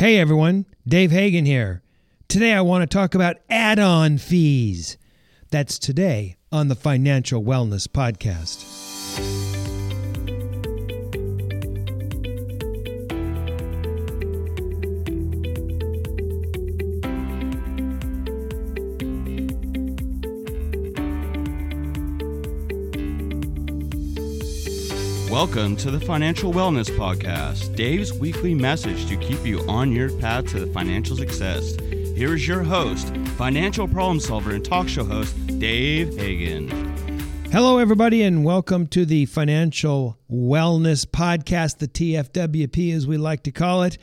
Hey everyone, Dave Hagen here. Today I want to talk about add-on fees. That's today on the Financial Wellness Podcast. Welcome to the Financial Wellness Podcast, Dave's weekly message to keep you on your path to financial success. Here is your host, financial problem solver and talk show host, Dave Hagen. Hello, everybody, and welcome to the Financial Wellness Podcast, the TFWP, as we like to call it.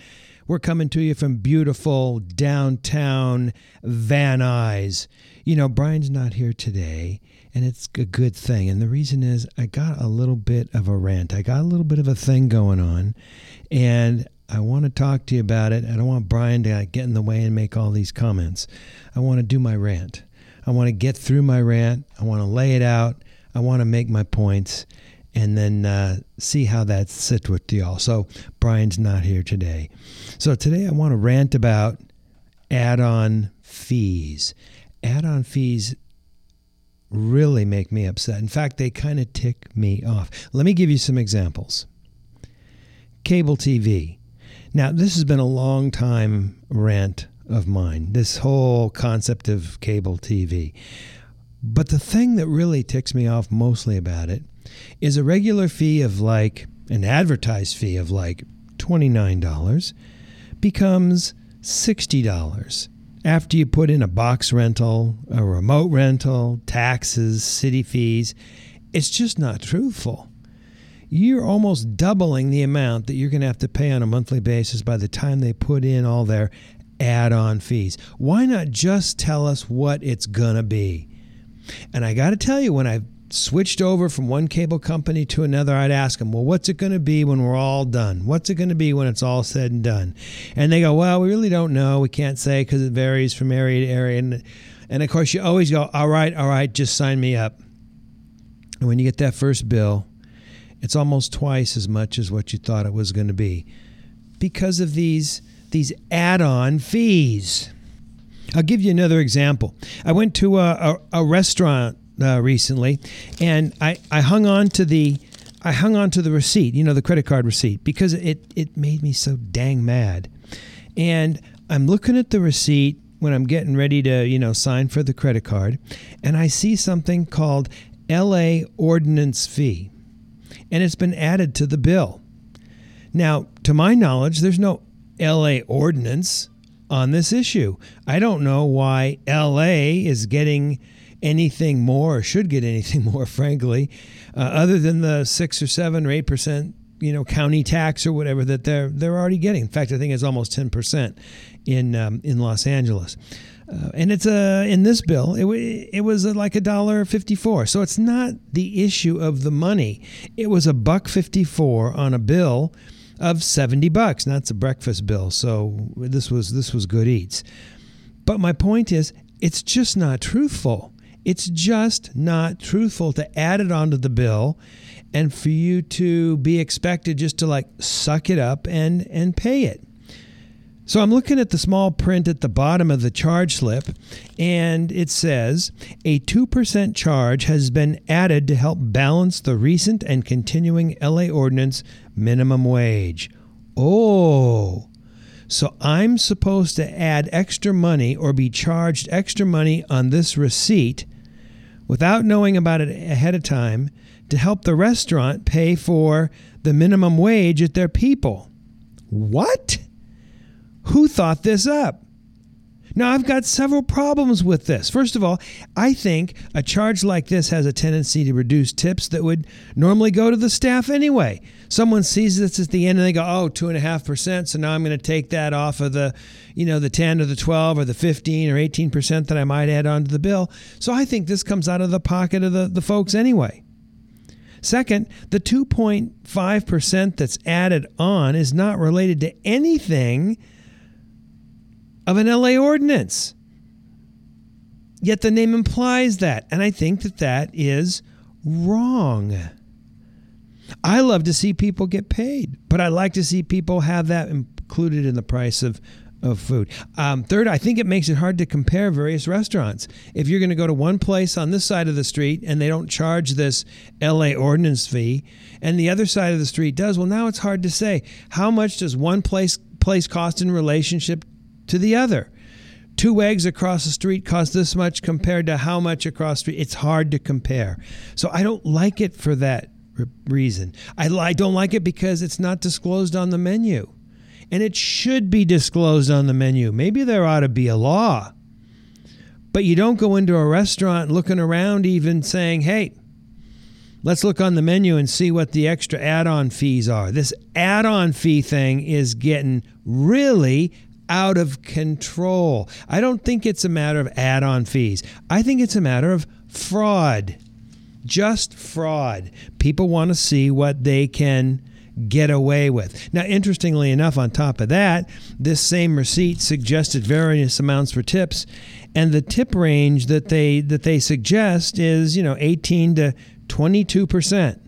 We're coming to you from beautiful downtown Van Nuys. You know, Brian's not here today, and it's a good thing. And the reason is I got a little bit of a rant. I got a little bit of a thing going on, and I want to talk to you about it. I don't want Brian to get in the way and make all these comments. I want to do my rant. I want to get through my rant. I want to lay it out. I want to make my points, and then see how that sits with y'all. So Brian's not here today. So today I want to rant about add-on fees. Add-on fees really make me upset. In fact, they kind of tick me off. Let me give you some examples. Cable TV. Now, this has been a long time rant of mine, this whole concept of cable TV. But the thing that really ticks me off mostly about it is a regular fee of like, an advertised fee of like $29 becomes $60 after you put in a box rental, a remote rental, taxes, city fees. It's just not truthful. You're almost doubling the amount that you're going to have to pay on a monthly basis by the time they put in all their add-on fees. Why not just tell us what it's going to be? And I got to tell you, when I switched over from one cable company to another, I'd ask them, well, what's it going to be when we're all done? What's it going to be when it's all said and done? And they go, well, we really don't know. We can't say because it varies from area to area. And of course, you always go, all right, just sign me up. And when you get that first bill, it's almost twice as much as what you thought it was going to be because of these add-on fees. I'll give you another example. I went to a restaurant recently, and I hung on to the receipt, you know, the credit card receipt, because it made me so dang mad. And I'm looking at the receipt when I'm getting ready to, you know, sign for the credit card, and I see something called LA Ordinance Fee, and it's been added to the bill. Now, to my knowledge, there's no LA Ordinance on this issue. I don't know why LA is getting anything more, or should get anything more, frankly, other than the 6 or 7 or 8%, you know, county tax or whatever that they're already getting. In fact, I think it's almost 10% in Los Angeles, and it's in this bill it was like $1.54. So it's not the issue of the money. It was $1.54 on a bill of $70. Now it's a breakfast bill, so this was good eats. But my point is, it's just not truthful. It's just not truthful to add it onto the bill and for you to be expected just to like suck it up and pay it. So I'm looking at the small print at the bottom of the charge slip, and it says a 2% charge has been added to help balance the recent and continuing LA Ordinance minimum wage. Oh, so I'm supposed to add extra money or be charged extra money on this receipt without knowing about it ahead of time to help the restaurant pay for the minimum wage at their people. What? Who thought this up? Now, I've got several problems with this. First of all, I think a charge like this has a tendency to reduce tips that would normally go to the staff anyway. Someone sees this at the end and they go, oh, 2.5%, so now I'm going to take that off of the, you know, the 10 or the 12 or the 15 or 18% that I might add onto the bill. So I think this comes out of the pocket of the folks anyway. Second, the 2.5% that's added on is not related to anything of an LA ordinance. Yet the name implies that, and I think that is wrong. I love to see people get paid, but I like to see people have that included in the price of food. Third, I think it makes it hard to compare various restaurants. If you're going to go to one place on this side of the street and they don't charge this LA ordinance fee and the other side of the street does, well, now it's hard to say how much does one place cost in relationship to the other. 2 eggs across the street cost this much compared to how much across the street. It's hard to compare. So I don't like it for that reason. I don't like it because it's not disclosed on the menu. And it should be disclosed on the menu. Maybe there ought to be a law. But you don't go into a restaurant looking around even saying, hey, let's look on the menu and see what the extra add-on fees are. This add-on fee thing is getting really out of control. I don't think it's a matter of add-on fees. I think it's a matter of fraud. Just fraud. People want to see what they can get away with. Now, interestingly enough, on top of that, this same receipt suggested various amounts for tips, and the tip range that they suggest is, 18 to 22%.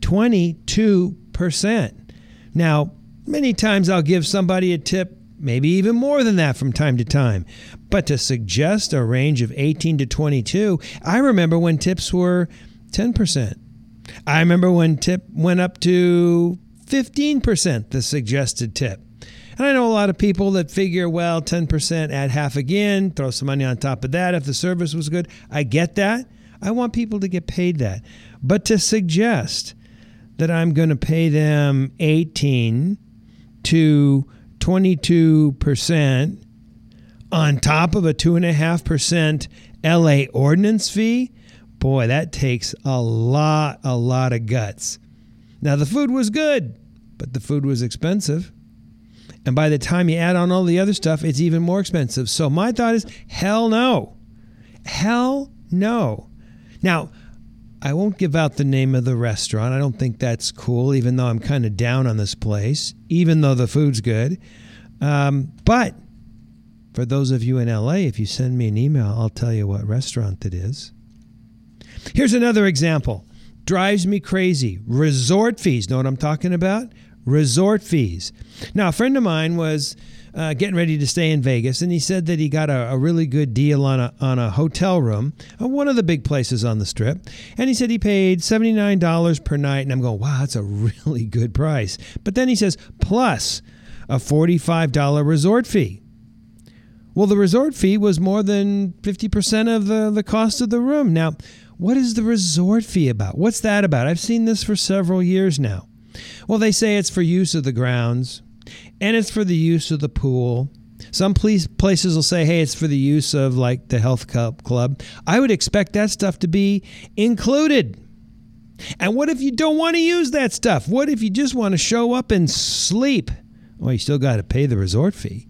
22%. Now, many times I'll give somebody a tip, maybe even more than that from time to time, but to suggest a range of 18 to 22, I remember when tips were 10%. I remember when tip went up to 15%, the suggested tip. And I know a lot of people that figure, well, 10%, add half again, throw some money on top of that if the service was good. I get that. I want people to get paid that. But to suggest that I'm going to pay them 18 to 22% on top of a 2.5% LA ordinance fee, boy, that takes a lot of guts. Now, the food was good, but the food was expensive. And by the time you add on all the other stuff, it's even more expensive. So my thought is, hell no. Hell no. Now, I won't give out the name of the restaurant. I don't think that's cool, even though I'm kind of down on this place, even though the food's good. But for those of you in LA, if you send me an email, I'll tell you what restaurant it is. Here's another example. Drives me crazy. Resort fees. Know what I'm talking about? Resort fees. Now, a friend of mine was getting ready to stay in Vegas, and he said that he got a really good deal on a hotel room at one of the big places on the Strip. And he said he paid $79 per night. And I'm going, wow, that's a really good price. But then he says, plus a $45 resort fee. Well, the resort fee was more than 50% of the cost of the room. Now, what is the resort fee about? What's that about? I've seen this for several years now. Well, they say it's for use of the grounds, and it's for the use of the pool. Some places will say, hey, it's for the use of, like, the health club. I would expect that stuff to be included. And what if you don't want to use that stuff? What if you just want to show up and sleep? Well, you still got to pay the resort fee.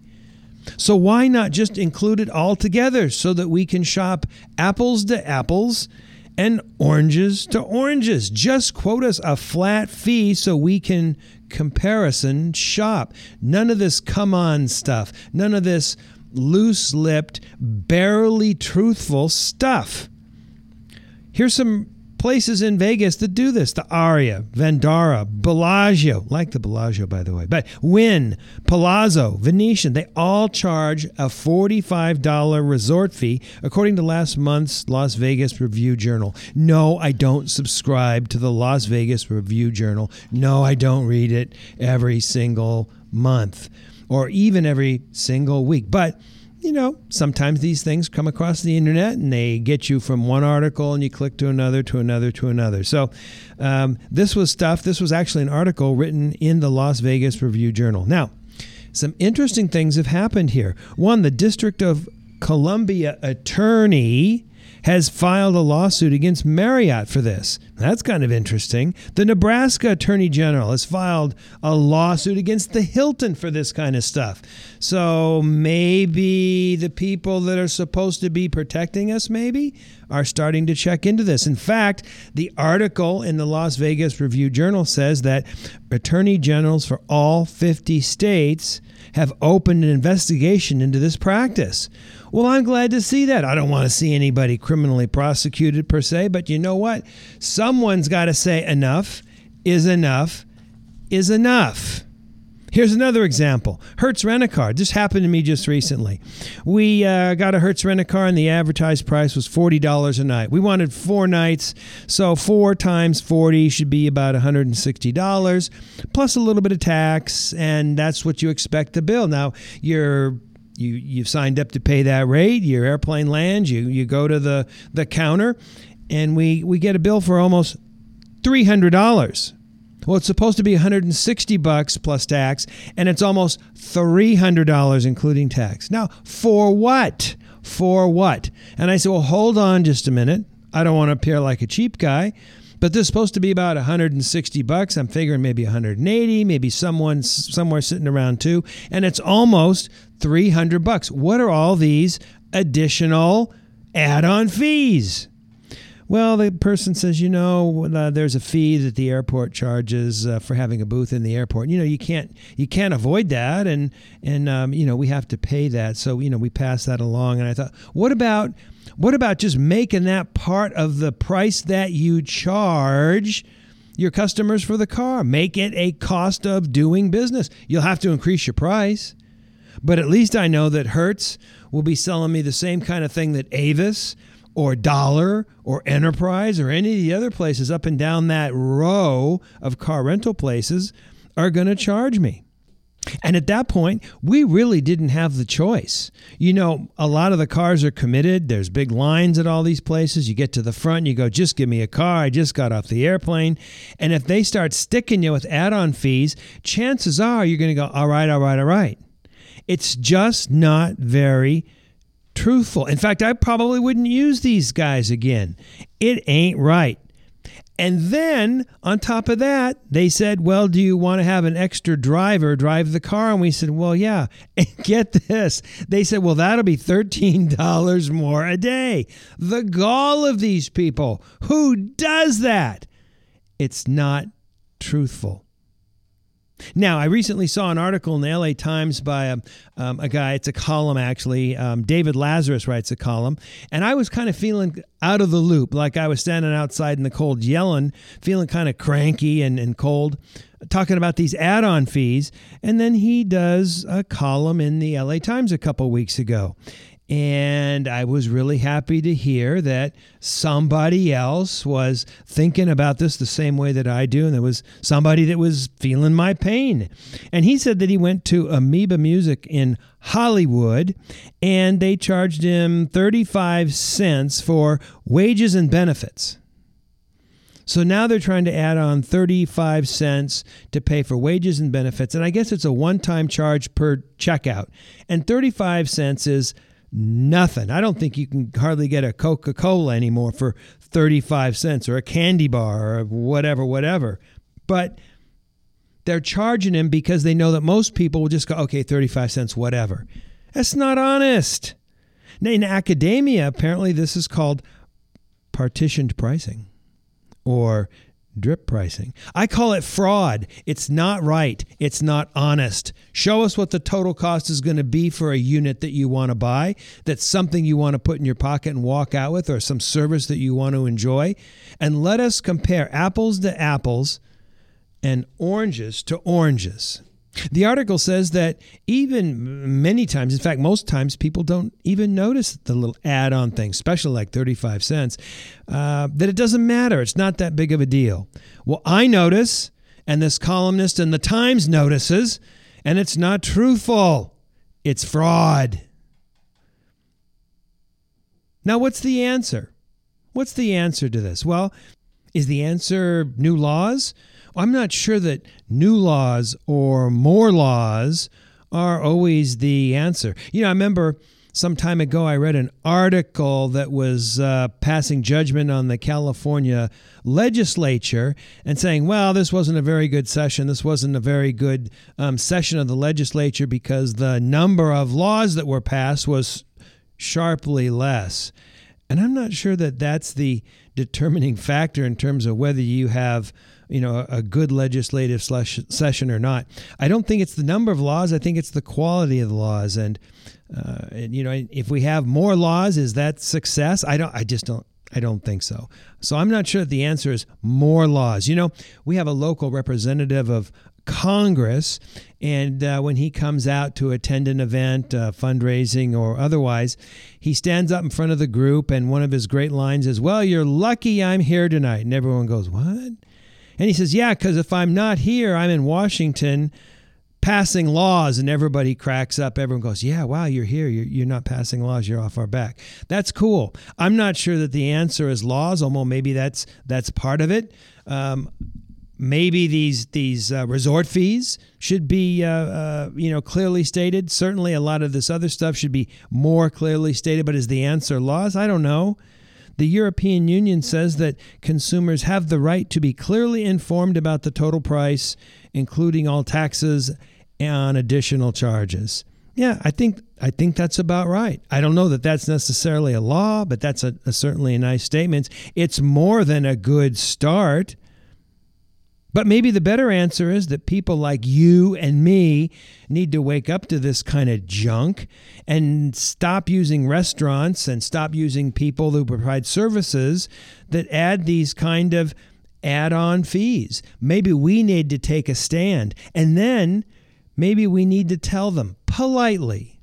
So why not just include it all together so that we can shop apples to apples and oranges to oranges? Just quote us a flat fee so we can comparison shop. None of this come on stuff. None of this loose-lipped, barely truthful stuff. Here's some places in Vegas that do this. The Aria, Vendara, Bellagio. Like the Bellagio, by the way. But Wynn, Palazzo, Venetian. They all charge a $45 resort fee, according to last month's Las Vegas Review Journal. No, I don't subscribe to the Las Vegas Review Journal. No, I don't read it every single month or even every single week. But sometimes these things come across the internet and they get you from one article and you click to another, to another, to another. So this was stuff. This was actually an article written in the Las Vegas Review Journal. Now, some interesting things have happened here. One, the District of Columbia attorney has filed a lawsuit against Marriott for this. That's kind of interesting. The Nebraska Attorney General has filed a lawsuit against the Hilton for this kind of stuff. So maybe the people that are supposed to be protecting us are starting to check into this. In fact, the article in the Las Vegas Review Journal says that attorney generals for all 50 states have opened an investigation into this practice. Well, I'm glad to see that. I don't want to see anybody criminally prosecuted per se, but you know what? Someone's got to say enough is enough is enough. Here's another example. Hertz Rent-A-Car. This happened to me just recently. We got a Hertz Rent-A-Car, and the advertised price was $40 a night. We wanted 4 nights, so 4 times 40 should be about $160, plus a little bit of tax, and that's what you expect to bill. Now, you've signed up to pay that rate. Your airplane lands. You go to the counter, and we get a bill for almost $300. Well, it's supposed to be $160 plus tax, and it's almost $300 including tax. Now, for what? For what? And I said, well, hold on just a minute. I don't want to appear like a cheap guy, but this is supposed to be about $160. I'm figuring maybe $180, maybe someone somewhere sitting around $200, and it's almost $300. What are all these additional add-on fees? Well, the person says, there's a fee that the airport charges for having a booth in the airport. You can't avoid that, and we have to pay that. So we pass that along. And I thought, what about just making that part of the price that you charge your customers for the car? Make it a cost of doing business. You'll have to increase your price, but at least I know that Hertz will be selling me the same kind of thing that Avis or Dollar or Enterprise or any of the other places up and down that row of car rental places are going to charge me. And at that point, we really didn't have the choice. A lot of the cars are committed. There's big lines at all these places. You get to the front and you go, just give me a car. I just got off the airplane. And if they start sticking you with add-on fees, chances are you're going to go, all right. It's just not very truthful. In fact, I probably wouldn't use these guys again. It ain't right. And then on top of that, they said, well, do you want to have an extra driver drive the car? And we said, well, yeah. And get this. They said, well, that'll be $13 more a day. The gall of these people. Who does that? It's not truthful. Now, I recently saw an article in the LA Times by a guy, it's a column actually, David Lazarus writes a column, and I was kind of feeling out of the loop, like I was standing outside in the cold yelling, feeling kind of cranky and cold, talking about these add-on fees, and then he does a column in the LA Times a couple weeks ago, and I was really happy to hear that somebody else was thinking about this the same way that I do. And there was somebody that was feeling my pain. And he said that he went to Amoeba Music in Hollywood and they charged him 35 cents for wages and benefits. So now they're trying to add on 35 cents to pay for wages and benefits. And I guess it's a one-time charge per checkout. And 35 cents is nothing. I don't think you can hardly get a Coca-Cola anymore for 35 cents or a candy bar or whatever. But they're charging him because they know that most people will just go, okay, 35 cents, whatever. That's not honest. Now, in academia, apparently this is called partitioned pricing or drip pricing. I call it fraud. It's not right. It's not honest. Show us what the total cost is going to be for a unit that you want to buy, that's something you want to put in your pocket and walk out with, or some service that you want to enjoy. And let us compare apples to apples and oranges to oranges. The article says that even many times, in fact, most times, people don't even notice the little add-on thing, especially like 35 cents, that it doesn't matter. It's not that big of a deal. Well, I notice, and this columnist in the Times notices, and it's not truthful. It's fraud. Now, what's the answer? What's the answer to this? Well, is the answer new laws? I'm not sure that new laws or more laws are always the answer. I remember some time ago I read an article that was passing judgment on the California legislature and saying, well, this wasn't a very good session. This wasn't a very good session of the legislature because the number of laws that were passed was sharply less. And I'm not sure that that's the determining factor in terms of whether you have a good legislative session or not. I don't think it's the number of laws. I think it's the quality of the laws. And, if we have more laws, is that success? I don't think so. So I'm not sure that the answer is more laws. We have a local representative of Congress. And when he comes out to attend an event, fundraising or otherwise, he stands up in front of the group, and one of his great lines is, "Well, you're lucky I'm here tonight." And everyone goes, "What?" And he says, "Yeah, because if I'm not here, I'm in Washington passing laws." And everybody cracks up. Everyone goes, "Yeah, wow, you're here. You're not passing laws. You're off our back." That's cool. I'm not sure that the answer is laws, although maybe that's part of it. Maybe these resort fees should be clearly stated. Certainly, a lot of this other stuff should be more clearly stated. But is the answer laws? I don't know. The European Union says that consumers have the right to be clearly informed about the total price, including all taxes and additional charges. Yeah, I think that's about right. I don't know that that's necessarily a law, but that's certainly a nice statement. It's more than a good start. But maybe the better answer is that people like you and me need to wake up to this kind of junk and stop using restaurants and stop using people who provide services that add these kind of add-on fees. Maybe we need to take a stand, and then maybe we need to tell them politely,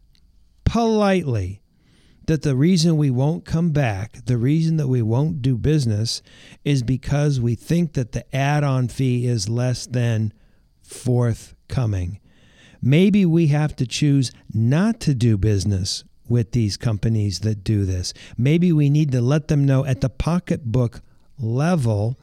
that the reason we won't come back, the reason that we won't do business is because we think that the add-on fee is less than forthcoming. Maybe we have to choose not to do business with these companies that do this. Maybe we need to let them know at the pocketbook level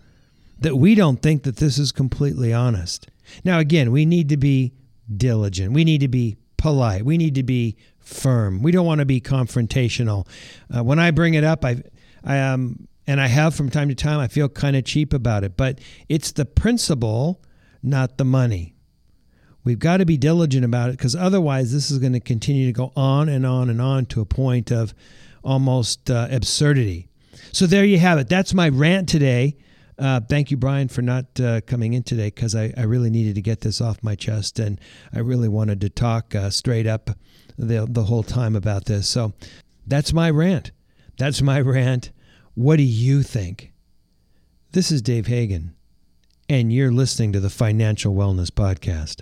that we don't think that this is completely honest. Now, again, we need to be diligent. We need to be polite. We need to be firm. We don't want to be confrontational. When I bring it up, I have from time to time, I feel kind of cheap about it, but it's the principle, not the money. We've got to be diligent about it, because otherwise this is going to continue to go on and on and on to a point of almost absurdity. So there you have it. That's my rant today. Thank you, Brian, for not coming in today, because I really needed to get this off my chest, and I really wanted to talk straight up the whole time about this. So that's my rant. That's my rant. What do you think? This is Dave Hagen, and you're listening to the Financial Wellness Podcast.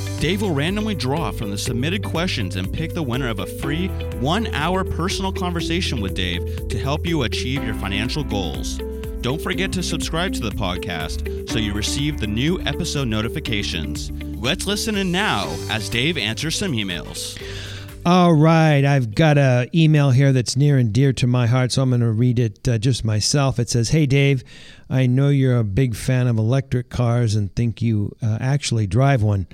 Dave will randomly draw from the submitted questions and pick the winner of a free 1-hour personal conversation with Dave to help you achieve your financial goals. Don't forget to subscribe to the podcast so you receive the new episode notifications. Let's listen in now as Dave answers some emails. All right, I've got an email here that's near and dear to my heart, so I'm going to read it just myself. It says, "Hey, Dave, I know you're a big fan of electric cars and think you actually drive one,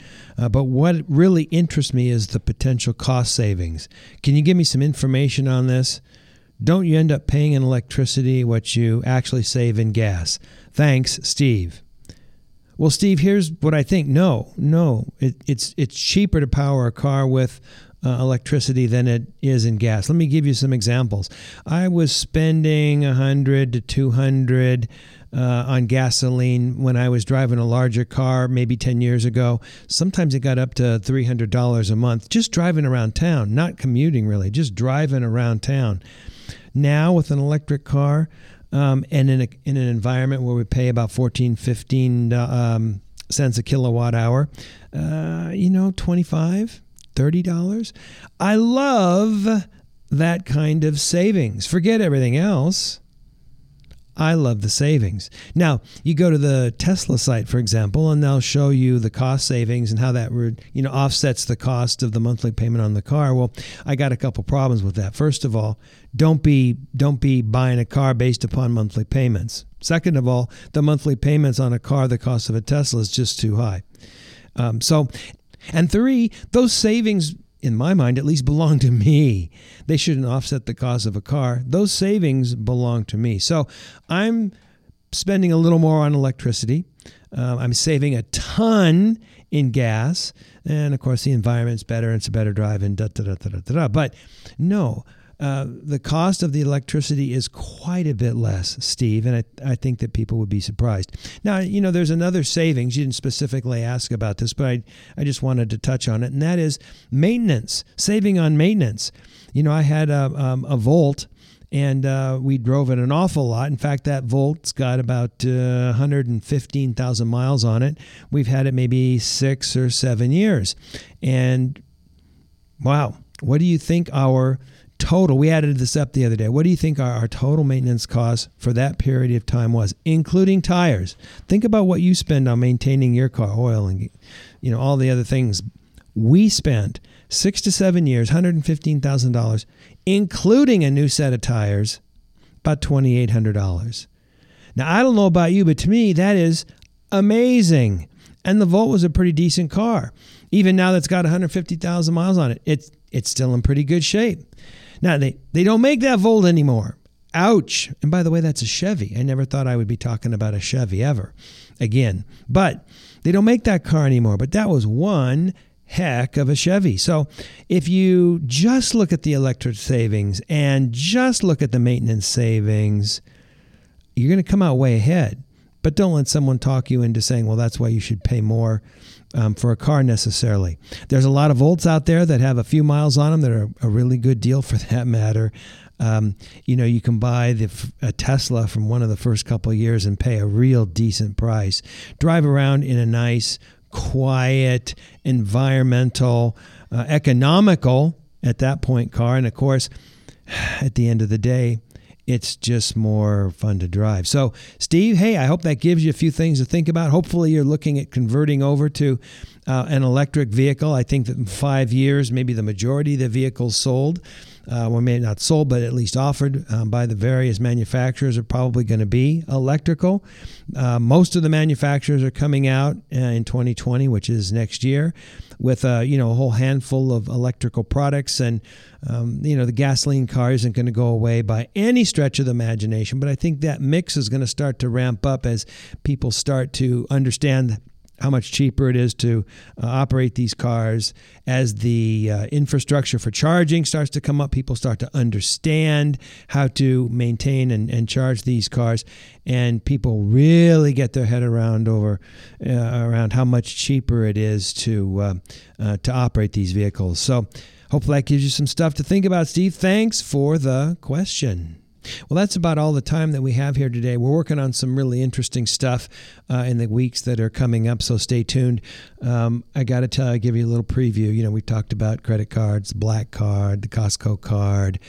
but what really interests me is the potential cost savings. Can you give me some information on this? Don't you end up paying in electricity what you actually save in gas? Thanks, Steve." Well, Steve, here's what I think. No, it's cheaper to power a car with electricity than it is in gas. Let me give you some examples. I was spending $100 to $200 on gasoline when I was driving a larger car, maybe 10 years ago. Sometimes it got up to $300 a month just driving around town, not commuting really, just driving around town. Now with an electric car and in an environment where we pay about 14, 15 cents a kilowatt hour, $25. $30. I love that kind of savings. Forget everything else. I love the savings. Now, you go to the Tesla site, for example, and they'll show you the cost savings and how that offsets the cost of the monthly payment on the car. Well, I got a couple problems with that. First of all, don't be buying a car based upon monthly payments. Second of all, the monthly payments on a car, the cost of a Tesla is just too high. And three, those savings, in my mind, at least belong to me. They shouldn't offset the cost of a car. Those savings belong to me. So I'm spending a little more on electricity. I'm saving a ton in gas. And of course, the environment's better. It's a better drive and da-da-da-da-da-da. But no, the cost of the electricity is quite a bit less, Steve. And I think that people would be surprised. Now, you know, there's another savings. You didn't specifically ask about this, but I just wanted to touch on it. And that is maintenance, saving on maintenance. You know, I had a Volt. And we drove it an awful lot. In fact, that Volt's got about 115,000 miles on it. We've had it maybe 6 or 7 years. And wow, what do you think our total, we added this up the other day, what do you think our total maintenance cost for that period of time was, including tires? Think about what you spend on maintaining your car, oil and, you know, all the other things. We spent 6 to 7 years, $115,000, including a new set of tires, about $2,800. Now, I don't know about you, but to me, that is amazing. And the Volt was a pretty decent car. Even now that's got 150,000 miles on it, it's still in pretty good shape. Now, they don't make that Volt anymore. Ouch. And by the way, that's a Chevy. I never thought I would be talking about a Chevy ever again. But they don't make that car anymore. But that was one heck of a Chevy. So if you just look at the electric savings and just look at the maintenance savings, you're going to come out way ahead. But don't let someone talk you into saying, well, that's why you should pay more for a car necessarily. There's a lot of Volts out there that have a few miles on them that are a really good deal for that matter. You know, you can buy a Tesla from one of the first couple of years and pay a real decent price. Drive around in a nice quiet, environmental, economical at that point car. And of course, at the end of the day, it's just more fun to drive. So Steve, hey, I hope that gives you a few things to think about. Hopefully you're looking at converting over to an electric vehicle. I think that in 5 years, maybe the majority of the vehicles sold, well, maybe not sold, but at least offered by the various manufacturers are probably going to be electrical. Most of the manufacturers are coming out in 2020, which is next year, with a whole handful of electrical products. And the gasoline car isn't going to go away by any stretch of the imagination. But I think that mix is going to start to ramp up as people start to understand how much cheaper it is to operate these cars. As the infrastructure for charging starts to come up, people start to understand how to maintain and charge these cars. And people really get their head around how much cheaper it is to operate these vehicles. So hopefully that gives you some stuff to think about, Steve. Thanks for the question. Well, that's about all the time that we have here today. We're working on some really interesting stuff in the weeks that are coming up, so stay tuned. I got to tell you, give you a little preview. You know, we talked about credit cards, Black Card, the Costco card.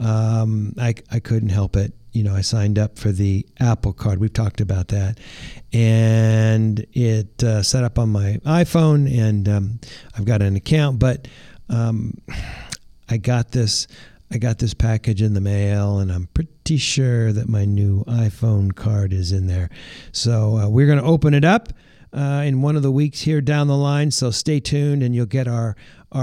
I couldn't help it. You know, I signed up for the Apple card. We've talked about that. And it set up on my iPhone, and I've got an account. But I got this package in the mail, and I'm pretty sure that my new iPhone card is in there. So we're going to open it up in one of the weeks here down the line. So stay tuned, and you'll get our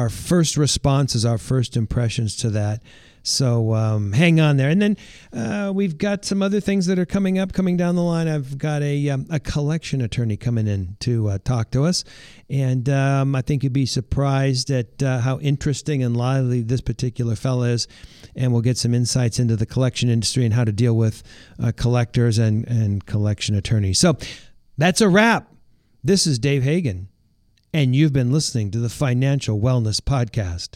first responses, our first impressions to that. So hang on there. And then we've got some other things that are coming down the line. I've got a collection attorney coming in to talk to us. And I think you'd be surprised at how interesting and lively this particular fella is. And we'll get some insights into the collection industry and how to deal with collectors and collection attorneys. So that's a wrap. This is Dave Hagen, and you've been listening to the Financial Wellness Podcast.